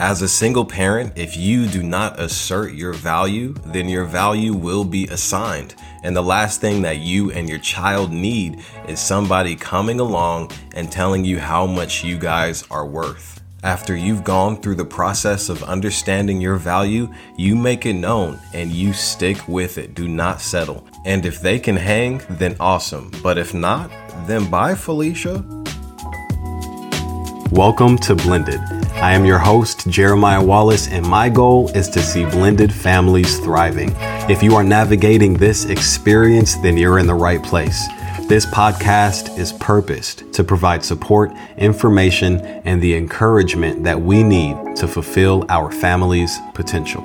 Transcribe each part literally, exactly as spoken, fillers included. As a single parent, if you do not assert your value, then your value will be assigned. And the last thing that you and your child need is somebody coming along and telling you how much you guys are worth. After you've gone through the process of understanding your value, you make it known and you stick with it. Do not settle. And if they can hang, then awesome. But if not, then bye, Felicia. Welcome to Blended. I am your host, Jeremiah Wallace, and my goal is to see blended families thriving. If you are navigating this experience, then you're in the right place. This podcast is purposed to provide support, information, and the encouragement that we need to fulfill our family's potential.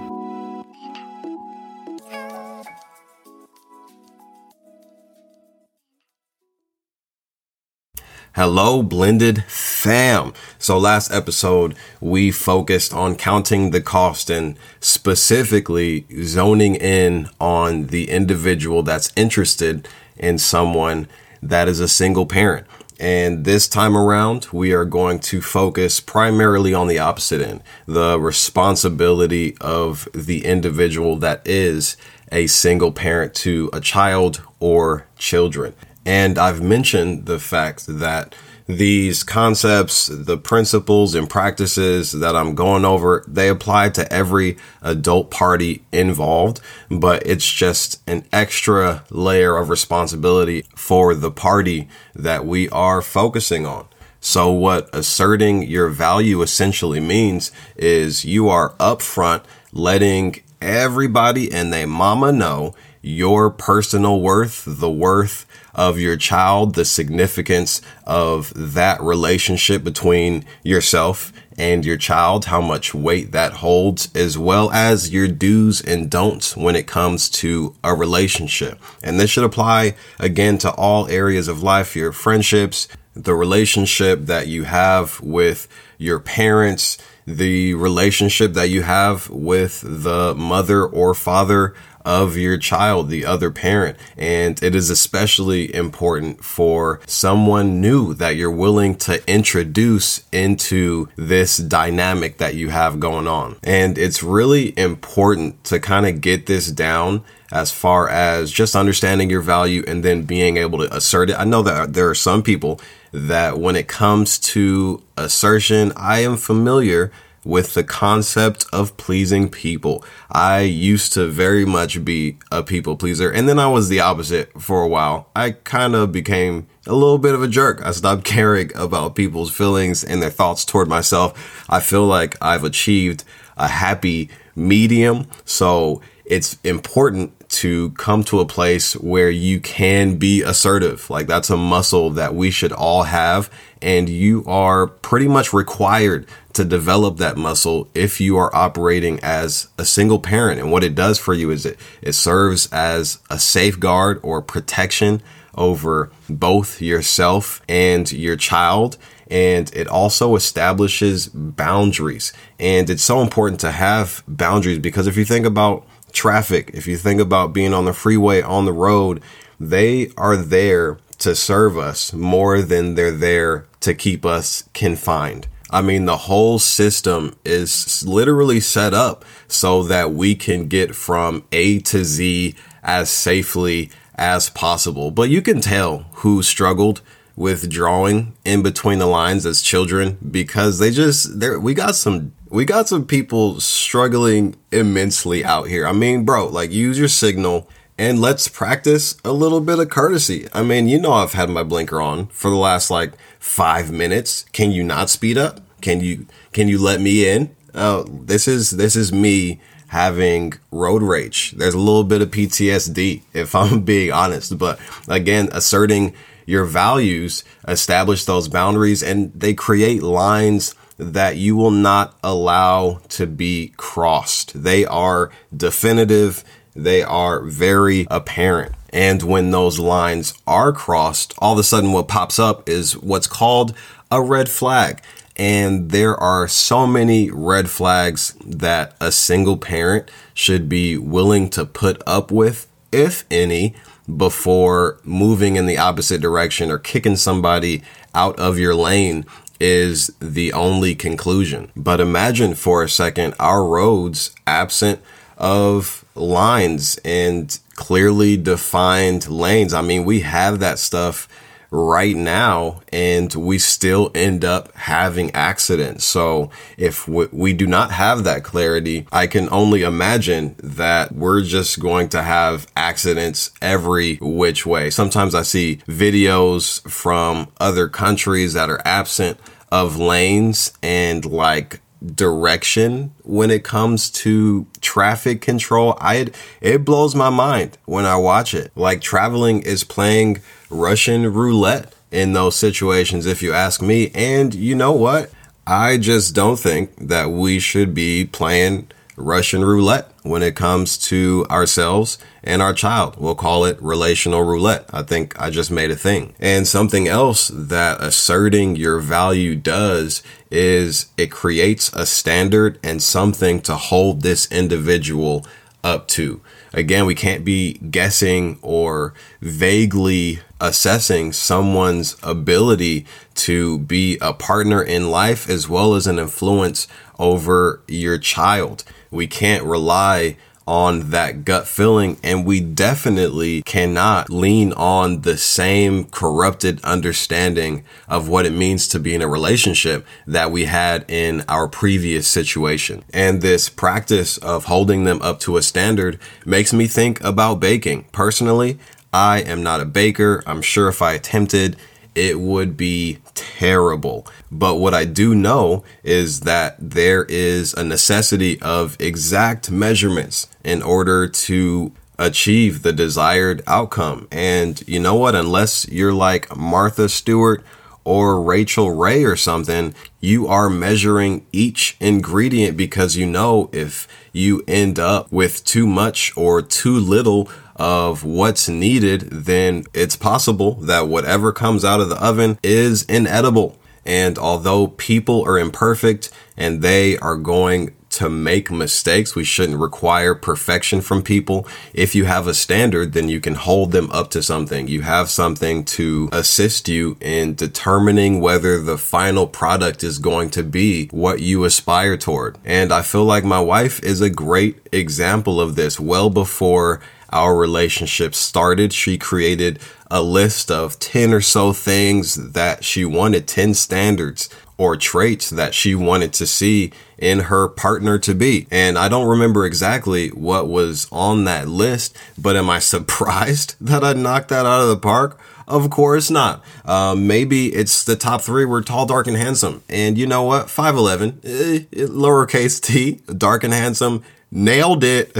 Hello, Blended Fam. So last episode, we focused on counting the cost and specifically zoning in on the individual that's interested in someone that is a single parent. And this time around, we are going to focus primarily on the opposite end, the responsibility of the individual that is a single parent to a child or children. And I've mentioned the fact that these concepts, the principles and practices that I'm going over, they apply to every adult party involved, but it's just an extra layer of responsibility for the party that we are focusing on. So what asserting your value essentially means is you are upfront letting everybody and their mama know your personal worth, the worth of your child, the significance of that relationship between yourself and your child, how much weight that holds, as well as your do's and don'ts when it comes to a relationship. And this should apply, again, to all areas of life, your friendships, the relationship that you have with your parents, the relationship that you have with the mother or father of your child, the other parent. And it is especially important for someone new that you're willing to introduce into this dynamic that you have going on. And it's really important to kind of get this down as far as just understanding your value and then being able to assert it. I know that there are some people that when it comes to assertion, I am familiar with the concept of pleasing people. I used to very much be a people pleaser, and then I was the opposite for a while. I kind of became a little bit of a jerk. I stopped caring about people's feelings and their thoughts toward myself. I feel like I've achieved a happy medium. So it's important to come to a place where you can be assertive. Like, that's a muscle that we should all have. And you are pretty much required to develop that muscle if you are operating as a single parent. And what it does for you is it, it serves as a safeguard or protection over both yourself and your child. And it also establishes boundaries. And it's so important to have boundaries because if you think about traffic, if you think about being on the freeway, on the road, they are there to serve us more than they're there to keep us confined. I mean, the whole system is literally set up so that we can get from A to Z as safely as possible. But you can tell who struggled with drawing in between the lines as children, because they just there. We got some we got some people struggling immensely out here. I mean, bro, like, use your signal and let's practice a little bit of courtesy. I mean, you know, I've had my blinker on for the last like five minutes. Can you not speed up? Can you can you let me in? Uh, this is this is me having road rage. There's a little bit of P T S D, if I'm being honest. But again, asserting your values establish those boundaries, and they create lines that you will not allow to be crossed. They are definitive. They are very apparent. And when those lines are crossed, all of a sudden what pops up is what's called a red flag. And there are so many red flags that a single parent should be willing to put up with, if any, before moving in the opposite direction or kicking somebody out of your lane is the only conclusion. But imagine for a second our roads absent of lines and clearly defined lanes. I mean, we have that stuff right now, and we still end up having accidents. So if we do not have that clarity, I can only imagine that we're just going to have accidents every which way. Sometimes I see videos from other countries that are absent of lanes and like direction when it comes to traffic control. I it blows my mind when I watch it. Like, traveling is playing Russian roulette in those situations, if you ask me. And you know what? I just don't think that we should be playing Russian roulette when it comes to ourselves and our child. We'll call it relational roulette. I think I just made a thing. And something else that asserting your value does is it creates a standard and something to hold this individual up to. Again, we can't be guessing or vaguely assessing someone's ability to be a partner in life as well as an influence over your child. We can't rely on that gut feeling, and we definitely cannot lean on the same corrupted understanding of what it means to be in a relationship that we had in our previous situation. And this practice of holding them up to a standard makes me think about baking. Personally, I am not a baker. I'm sure if I attempted, it would be terrible. But what I do know is that there is a necessity of exact measurements in order to achieve the desired outcome. And you know what? Unless you're like Martha Stewart or Rachel Ray or something, you are measuring each ingredient because you know if you end up with too much or too little of what's needed, then it's possible that whatever comes out of the oven is inedible. And although people are imperfect and they are going to make mistakes, we shouldn't require perfection from people. If you have a standard, then you can hold them up to something. You have something to assist you in determining whether the final product is going to be what you aspire toward. And I feel like my wife is a great example of this. Well before our relationship started, she created a list of ten or so things that she wanted, ten standards or traits that she wanted to see in her partner to be. And I don't remember exactly what was on that list, but am I surprised that I knocked that out of the park? Of course not. Uh, maybe it's the top three were tall, dark, and handsome. And you know what? five eleven, eh, lowercase t, dark and handsome, nailed it.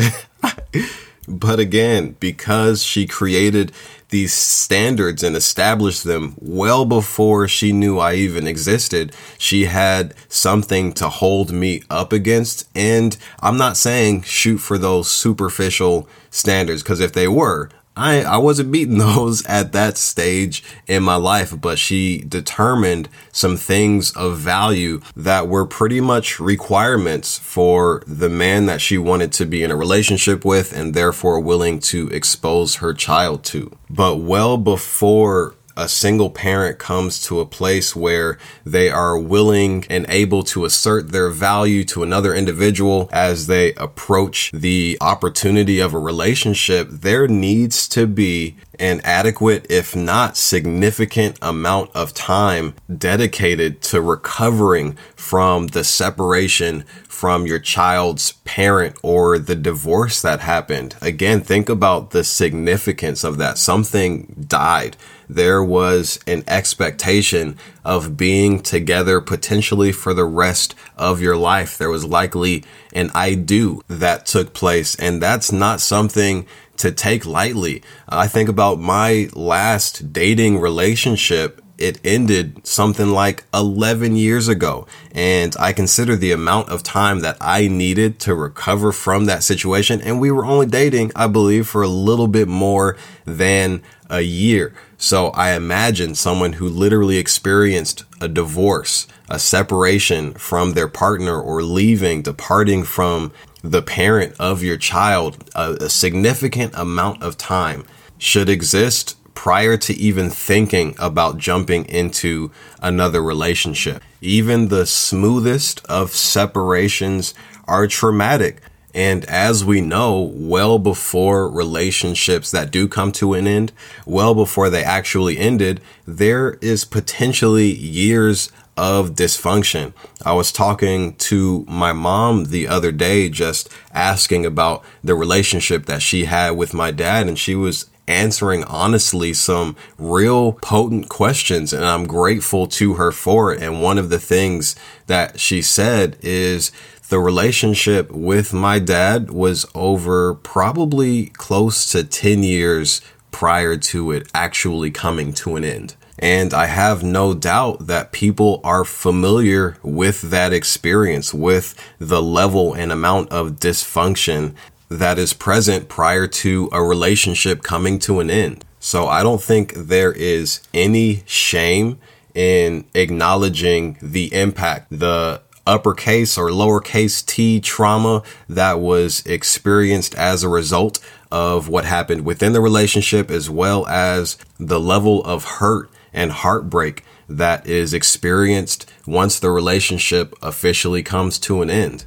But again, because she created these standards and established them well before she knew I even existed, she had something to hold me up against. And I'm not saying shoot for those superficial standards, because if they were, I, I wasn't beating those at that stage in my life, but she determined some things of value that were pretty much requirements for the man that she wanted to be in a relationship with and therefore willing to expose her child to. But well before a single parent comes to a place where they are willing and able to assert their value to another individual as they approach the opportunity of a relationship, there needs to be an adequate, if not significant, amount of time dedicated to recovering from the separation from your child's parent or the divorce that happened. Again, think about the significance of that. Something died. There was an expectation of being together potentially for the rest of your life. There was likely an I do that took place, and that's not something to take lightly. I think about my last dating relationship. It ended something like eleven years ago, and I consider the amount of time that I needed to recover from that situation. And we were only dating, I believe, for a little bit more than a year. So I imagine someone who literally experienced a divorce, a separation from their partner, or leaving, departing from the parent of your child, a, a significant amount of time should exist prior to even thinking about jumping into another relationship. Even the smoothest of separations are traumatic. And as we know, well before relationships that do come to an end, well before they actually ended, there is potentially years of dysfunction. I was talking to my mom the other day, just asking about the relationship that she had with my dad, and she was answering honestly some real potent questions, and I'm grateful to her for it. And one of the things that she said is the relationship with my dad was over probably close to ten years prior to it actually coming to an end. And I have no doubt that people are familiar with that experience, with the level and amount of dysfunction that is present prior to a relationship coming to an end. So I don't think there is any shame in acknowledging the impact, the uppercase or lowercase t trauma that was experienced as a result of what happened within the relationship, as well as the level of hurt and heartbreak that is experienced once the relationship officially comes to an end.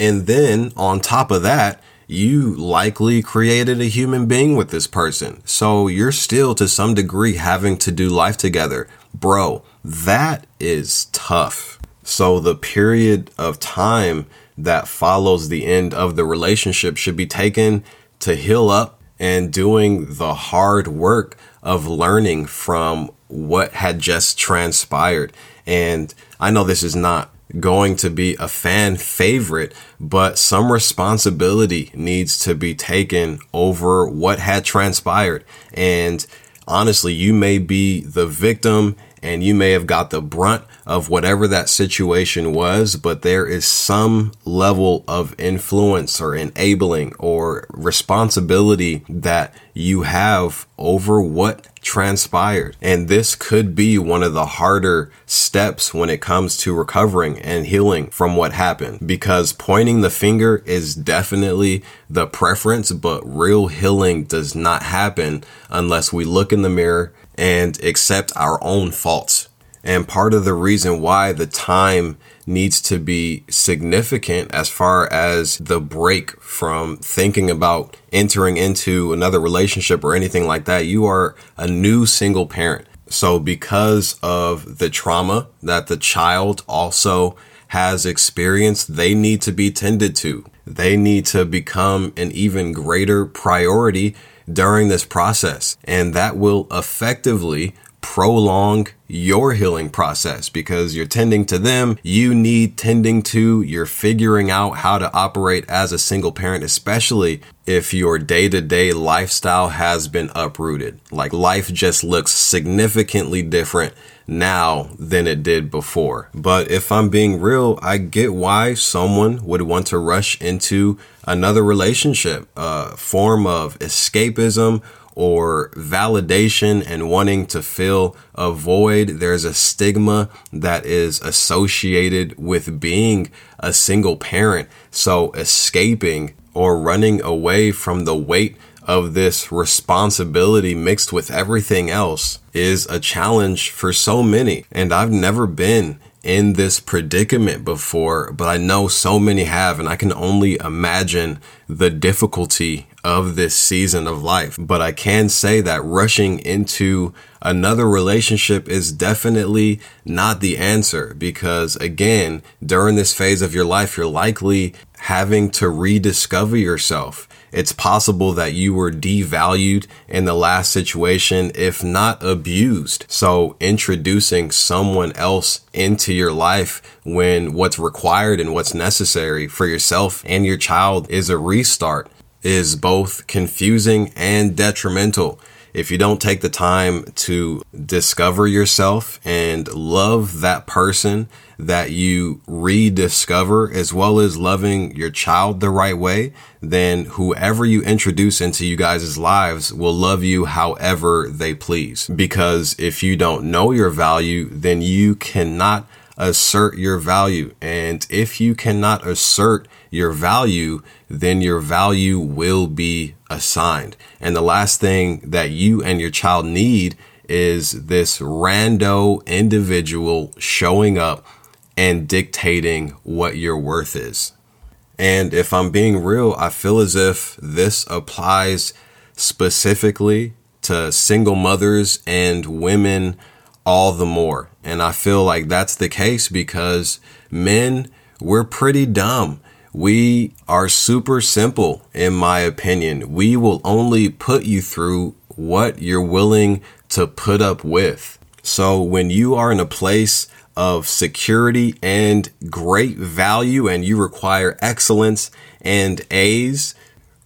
And then on top of that, you likely created a human being with this person. So you're still to some degree having to do life together. Bro, that is tough. So the period of time that follows the end of the relationship should be taken to heal up and doing the hard work of learning from what had just transpired. And I know this is not going to be a fan favorite, but some responsibility needs to be taken over what had transpired. And honestly, you may be the victim and you may have got the brunt of whatever that situation was, but there is some level of influence or enabling or responsibility that you have over what transpired. And this could be one of the harder steps when it comes to recovering and healing from what happened, because pointing the finger is definitely the preference, but real healing does not happen unless we look in the mirror and accept our own faults. And part of the reason why the time needs to be significant as far as the break from thinking about entering into another relationship or anything like that, you are a new single parent. So because of the trauma that the child also has experienced, they need to be tended to. They need to become an even greater priority during this process, and that will effectively prolong your healing process because you're tending to them, you need tending to, you're figuring out how to operate as a single parent, especially if your day-to-day lifestyle has been uprooted. Like life just looks significantly different now than it did before. But if I'm being real, I get why someone would want to rush into another relationship, a form of escapism or validation and wanting to fill a void. There's a stigma that is associated with being a single parent. So escaping or running away from the weight of this responsibility mixed with everything else is a challenge for so many. And I've never been in this predicament before, but I know so many have, and I can only imagine the difficulty of this season of life. But I can say that rushing into another relationship is definitely not the answer, because again, during this phase of your life, you're likely having to rediscover yourself. It's possible that you were devalued in the last situation, if not abused. So introducing someone else into your life when what's required and what's necessary for yourself and your child is a restart is both confusing and detrimental. If you don't take the time to discover yourself and love that person that you rediscover, as well as loving your child the right way, then whoever you introduce into you guys' lives will love you however they please. Because if you don't know your value, then you cannot assert your value. And if you cannot assert your value, then your value will be assigned. And the last thing that you and your child need is this rando individual showing up and dictating what your worth is. And if I'm being real, I feel as if this applies specifically to single mothers and women all the more. And I feel like that's the case because men, we're pretty dumb. We are super simple, in my opinion. We will only put you through what you're willing to put up with. So when you are in a place of security and great value and you require excellence and A's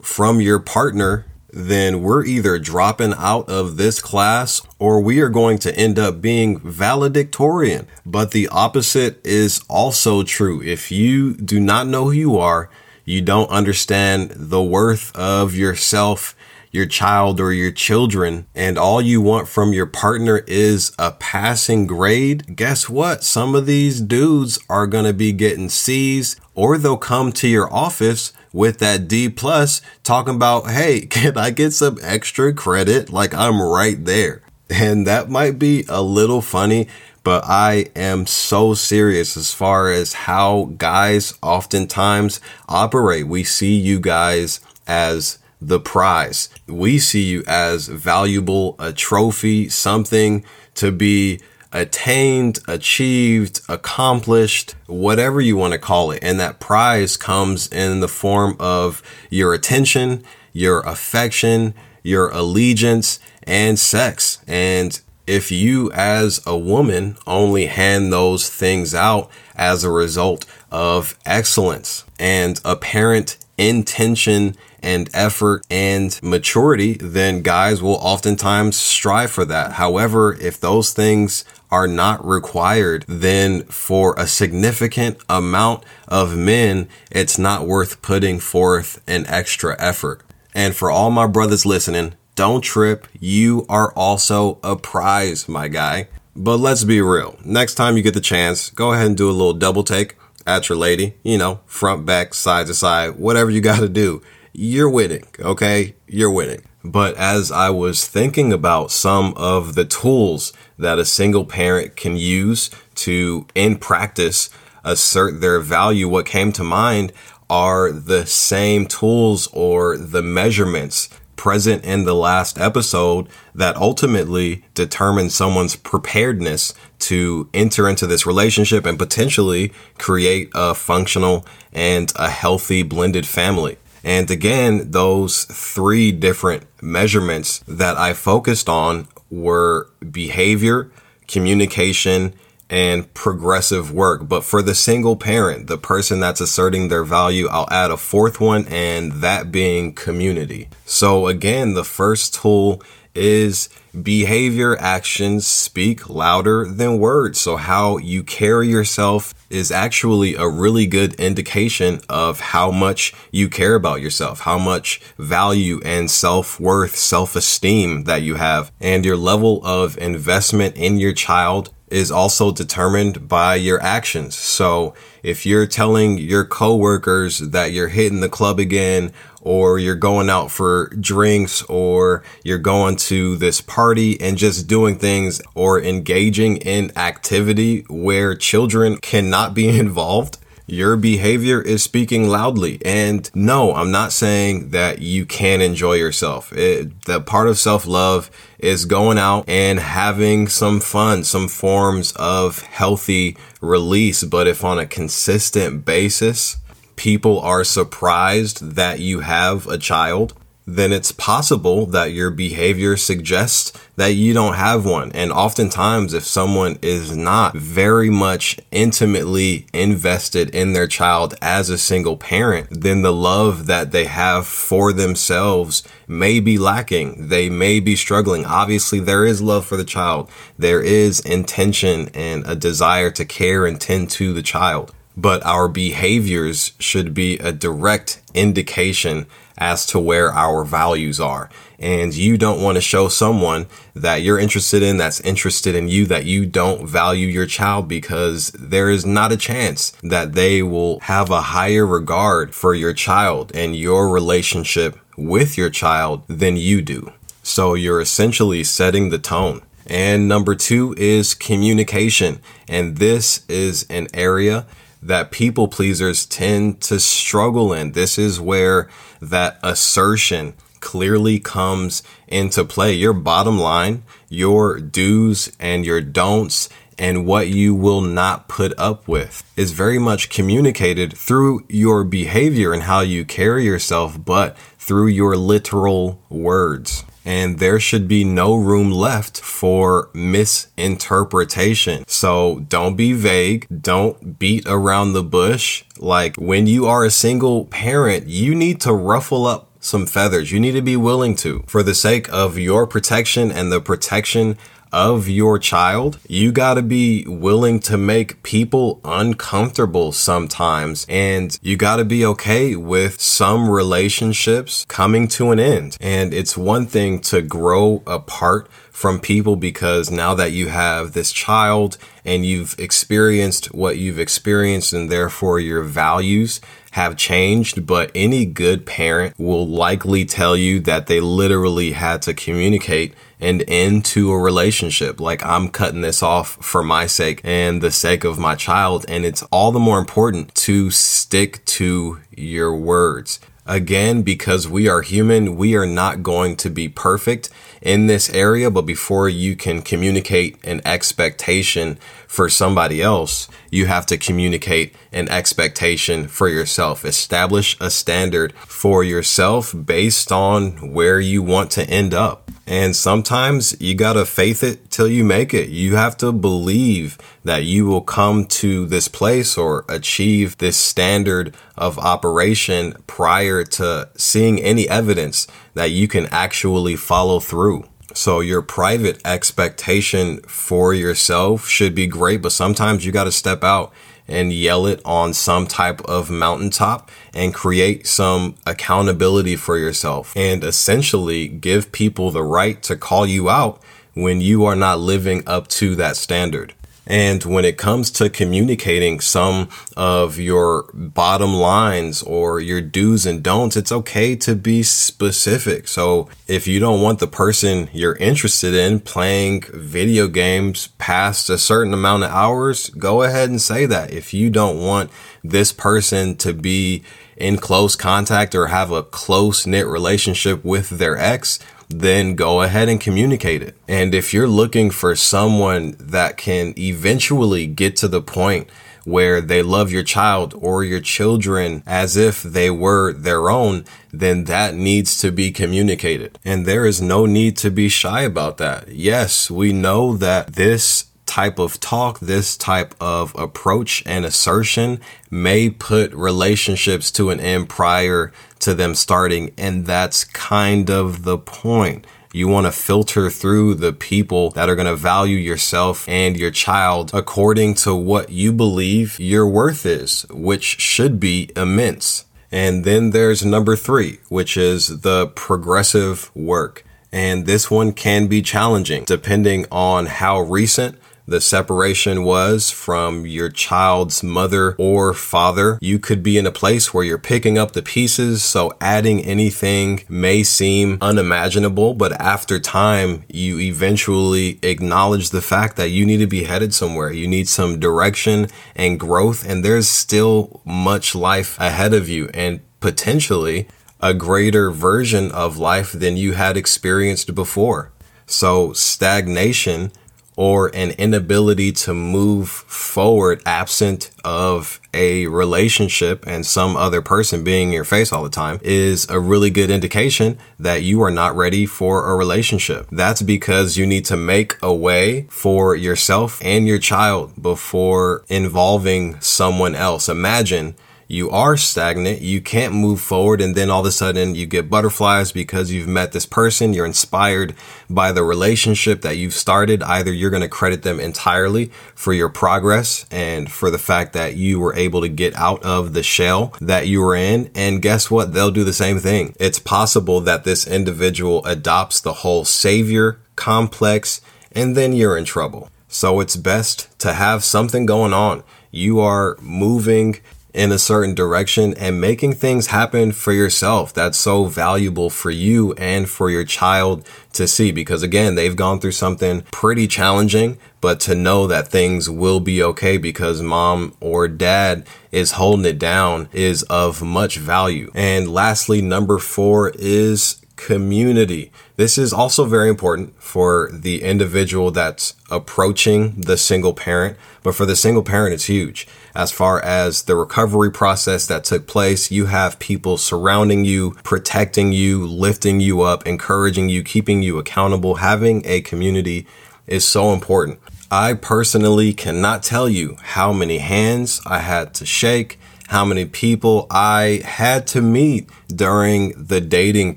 from your partner, then we're either dropping out of this class or we are going to end up being valedictorian. But the opposite is also true. If you do not know who you are, you don't understand the worth of yourself, your child, or your children, and all you want from your partner is a passing grade, guess what? Some of these dudes are going to be getting C's, or they'll come to your office with that D plus talking about, hey, can I get some extra credit? Like, I'm right there. And that might be a little funny, but I am so serious as far as how guys oftentimes operate. We see you guys as the prize. We see you as valuable, a trophy, something to be attained, achieved, accomplished, whatever you want to call it. And that prize comes in the form of your attention, your affection, your allegiance, and sex. And if you as a woman only hand those things out as a result of excellence and apparent intention and effort and maturity, then guys will oftentimes strive for that. However, if those things are not required, then for a significant amount of men, it's not worth putting forth an extra effort. And for all my brothers listening, don't trip. You are also a prize, my guy. But let's be real. Next time you get the chance, go ahead and do a little double take at your lady, you know, front, back, side to side, whatever you got to do. You're winning, okay? You're winning. But as I was thinking about some of the tools that a single parent can use to, in practice, assert their value, what came to mind are the same tools or the measurements present in the last episode that ultimately determine someone's preparedness to enter into this relationship and potentially create a functional and a healthy blended family. And again, those three different measurements that I focused on were behavior, communication, and progressive work. But for the single parent, the person that's asserting their value, I'll add a fourth one, and that being community. So again, the first tool is behavior. Actions speak louder than words. So how you carry yourself is actually a really good indication of how much you care about yourself, how much value and self-worth, self-esteem that you have. And your level of investment in your child is also determined by your actions. So if you're telling your coworkers that you're hitting the club again, or you're going out for drinks, or you're going to this party and just doing things or engaging in activity where children cannot be involved, your behavior is speaking loudly. And no, I'm not saying that you can enjoy yourself. It, the part of self-love is going out and having some fun, some forms of healthy release. But if on a consistent basis, people are surprised that you have a child, then it's possible that your behavior suggests that you don't have one. And oftentimes, if someone is not very much intimately invested in their child as a single parent, then the love that they have for themselves may be lacking. They may be struggling. Obviously, there is love for the child. There is intention and a desire to care and tend to the child. but our behaviors should be a direct indication as to where our values are. And you don't want to show someone that you're interested in, that's interested in you, that you don't value your child, because there is not a chance that they will have a higher regard for your child and your relationship with your child than you do. So you're essentially setting the tone. And number two is communication. And this is an area that people pleasers tend to struggle in. This is where that assertion clearly comes into play. Your bottom line, your do's and your don'ts, and what you will not put up with is very much communicated through your behavior and how you carry yourself, but through your literal words. And there should be no room left for misinterpretation. So don't be vague. Don't beat around the bush. Like, when you are a single parent, you need to ruffle up some feathers. You need to be willing to, for the sake of your protection and the protection of your child, you gotta be willing to make people uncomfortable sometimes, and you gotta be okay with some relationships coming to an end. And it's one thing to grow apart from people, because now that you have this child and you've experienced what you've experienced, and therefore your values have changed, but any good parent will likely tell you that they literally had to communicate and end to a relationship. Like, I'm cutting this off for my sake and the sake of my child. And it's all the more important to stick to your words. Again, because we are human, we are not going to be perfect in this area. But before you can communicate an expectation for somebody else, you have to communicate an expectation for yourself. Establish a standard for yourself based on where you want to end up. And sometimes you gotta faith it till you make it. You have to believe that you will come to this place or achieve this standard of operation prior to seeing any evidence that you can actually follow through. So your private expectation for yourself should be great, but sometimes you gotta step out and yell it on some type of mountaintop and create some accountability for yourself, and essentially give people the right to call you out when you are not living up to that standard. And when it comes to communicating some of your bottom lines or your do's and don'ts, it's okay to be specific. So if you don't want the person you're interested in playing video games past a certain amount of hours, go ahead and say that. If you don't want this person to be in close contact or have a close-knit relationship with their ex, then go ahead and communicate it. And if you're looking for someone that can eventually get to the point where they love your child or your children as if they were their own, then that needs to be communicated. And there is no need to be shy about that. Yes, we know that this type of talk, this type of approach and assertion may put relationships to an end prior to them starting. And that's kind of the point. You want to filter through the people that are going to value yourself and your child according to what you believe your worth is, which should be immense. And then there's number three, which is the progressive work. And this one can be challenging depending on how recent the separation was from your child's mother or father. You could be in a place where you're picking up the pieces, so adding anything may seem unimaginable, but after time, you eventually acknowledge the fact that you need to be headed somewhere. You need some direction and growth, and there's still much life ahead of you, and potentially a greater version of life than you had experienced before. So stagnation or an inability to move forward absent of a relationship and some other person being in your face all the time is a really good indication that you are not ready for a relationship. That's because you need to make a way for yourself and your child before involving someone else. Imagine you are stagnant, you can't move forward, and then all of a sudden you get butterflies because you've met this person, you're inspired by the relationship that you've started. Either you're going to credit them entirely for your progress and for the fact that you were able to get out of the shell that you were in, and guess what? They'll do the same thing. It's possible that this individual adopts the whole savior complex, and then you're in trouble. So it's best to have something going on. You are moving in a certain direction and making things happen for yourself. That's so valuable for you and for your child to see, because again, they've gone through something pretty challenging, but to know that things will be okay because mom or dad is holding it down is of much value. And lastly, number four is community. This is also very important for the individual that's approaching the single parent, but for the single parent, it's huge. As far as the recovery process that took place, you have people surrounding you, protecting you, lifting you up, encouraging you, keeping you accountable. Having a community is so important. I personally cannot tell you how many hands I had to shake, how many people I had to meet during the dating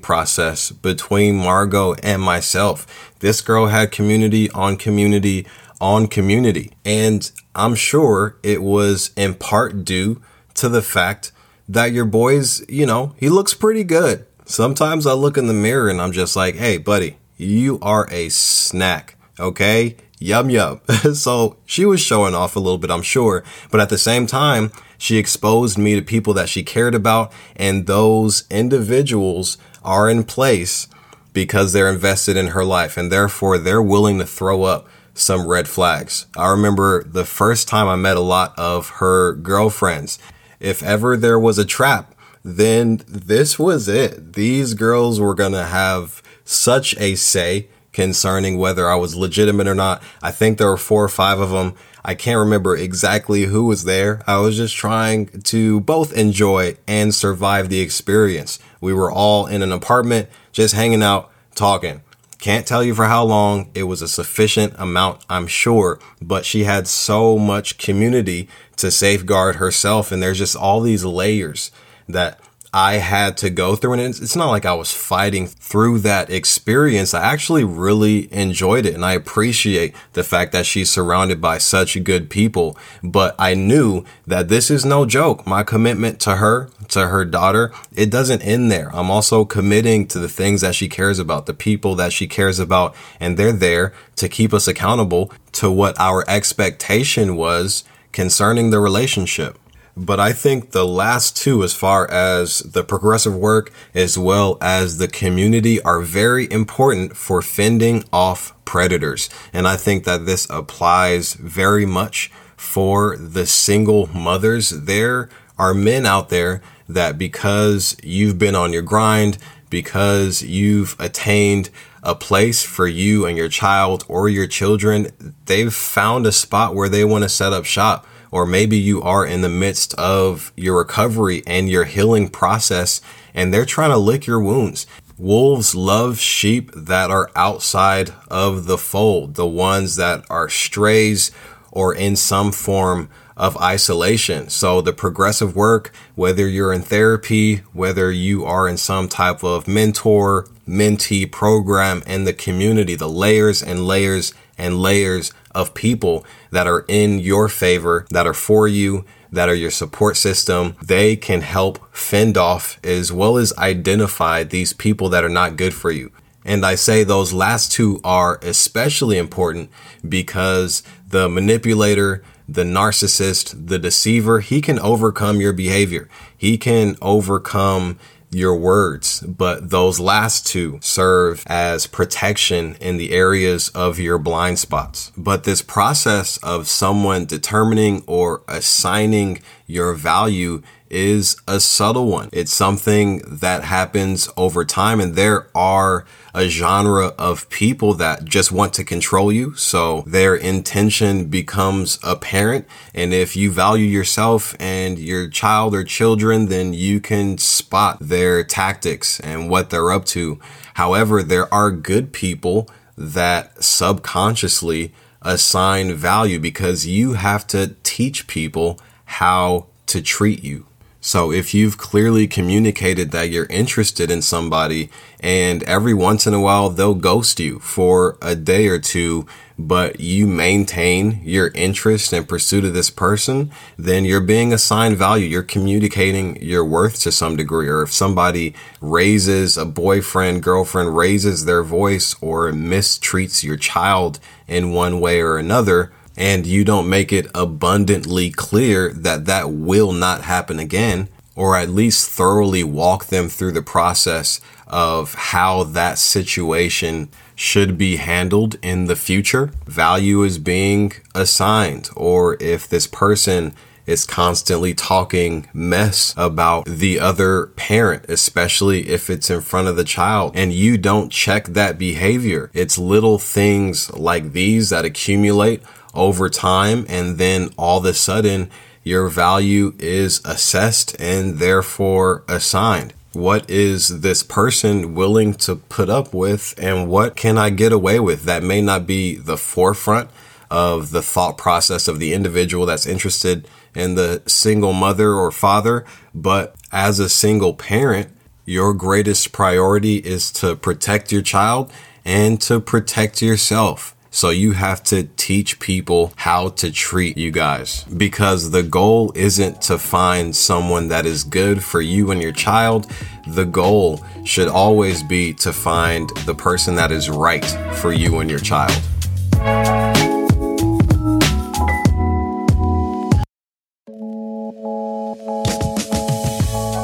process between Margot and myself. This girl had community on community on community. And I'm sure it was in part due to the fact that your boy's, you know, he looks pretty good. Sometimes I look in the mirror and I'm just like, hey, buddy, you are a snack, okay? Yum, yum. So she was showing off a little bit, I'm sure. But at the same time, she exposed me to people that she cared about. And those individuals are in place because they're invested in her life. And therefore, they're willing to throw up some red flags. I remember the first time I met a lot of her girlfriends. If ever there was a trap, then this was it. These girls were going to have such a say concerning whether I was legitimate or not. I think there were four or five of them. I can't remember exactly who was there. I was just trying to both enjoy and survive the experience. We were all in an apartment, just hanging out, talking. Can't tell you for how long. It was a sufficient amount, I'm sure, but she had so much community to safeguard herself. And there's just all these layers that I had to go through, and it's not like I was fighting through that experience. I actually really enjoyed it, and I appreciate the fact that she's surrounded by such good people, but I knew that this is no joke. My commitment to her, to her daughter, it doesn't end there. I'm also committing to the things that she cares about, the people that she cares about, and they're there to keep us accountable to what our expectation was concerning the relationship. But I think the last two, as far as the progressive work as well as the community, are very important for fending off predators. And I think that this applies very much for the single mothers. There are men out there that, because you've been on your grind, because you've attained a place for you and your child or your children, they've found a spot where they want to set up shop. Or maybe you are in the midst of your recovery and your healing process, and they're trying to lick your wounds. Wolves love sheep that are outside of the fold, the ones that are strays or in some form of isolation. So the progressive work, whether you're in therapy, whether you are in some type of mentor, mentee program, and the community, the layers and layers and layers of people that are in your favor, that are for you, that are your support system, they can help fend off as well as identify these people that are not good for you. And I say those last two are especially important because the manipulator, the narcissist, the deceiver, he can overcome your behavior. He can overcome your words, but those last two serve as protection in the areas of your blind spots. But this process of someone determining or assigning your value is a subtle one. It's something that happens over time, and there are a genre of people that just want to control you, so their intention becomes apparent. And if you value yourself and your child or children, then you can spot their tactics and what they're up to. However, there are good people that subconsciously assign value because you have to teach people how to treat you. So if you've clearly communicated that you're interested in somebody, and every once in a while they'll ghost you for a day or two, but you maintain your interest and pursuit of this person, then you're being assigned value. You're communicating your worth to some degree. Or if somebody raises a boyfriend, girlfriend raises their voice or mistreats your child in one way or another, and you don't make it abundantly clear that that will not happen again, or at least thoroughly walk them through the process of how that situation should be handled in the future, value is being assigned. Or if this person is constantly talking mess about the other parent, especially if it's in front of the child, and you don't check that behavior, it's little things like these that accumulate over time, and then all of a sudden your value is assessed and therefore assigned. What is this person willing to put up with, and what can I get away with? That may not be the forefront of the thought process of the individual that's interested in the single mother or father, but as a single parent, your greatest priority is to protect your child and to protect yourself. So you have to teach people how to treat you guys, because the goal isn't to find someone that is good for you and your child. The goal should always be to find the person that is right for you and your child.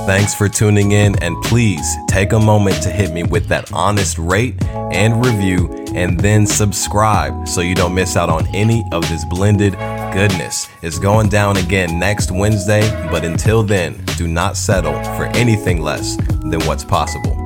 Thanks for tuning in, and please take a moment to hit me with that honest rate and review, and then subscribe so you don't miss out on any of this blended goodness. It's going down again next Wednesday, but until then, do not settle for anything less than what's possible.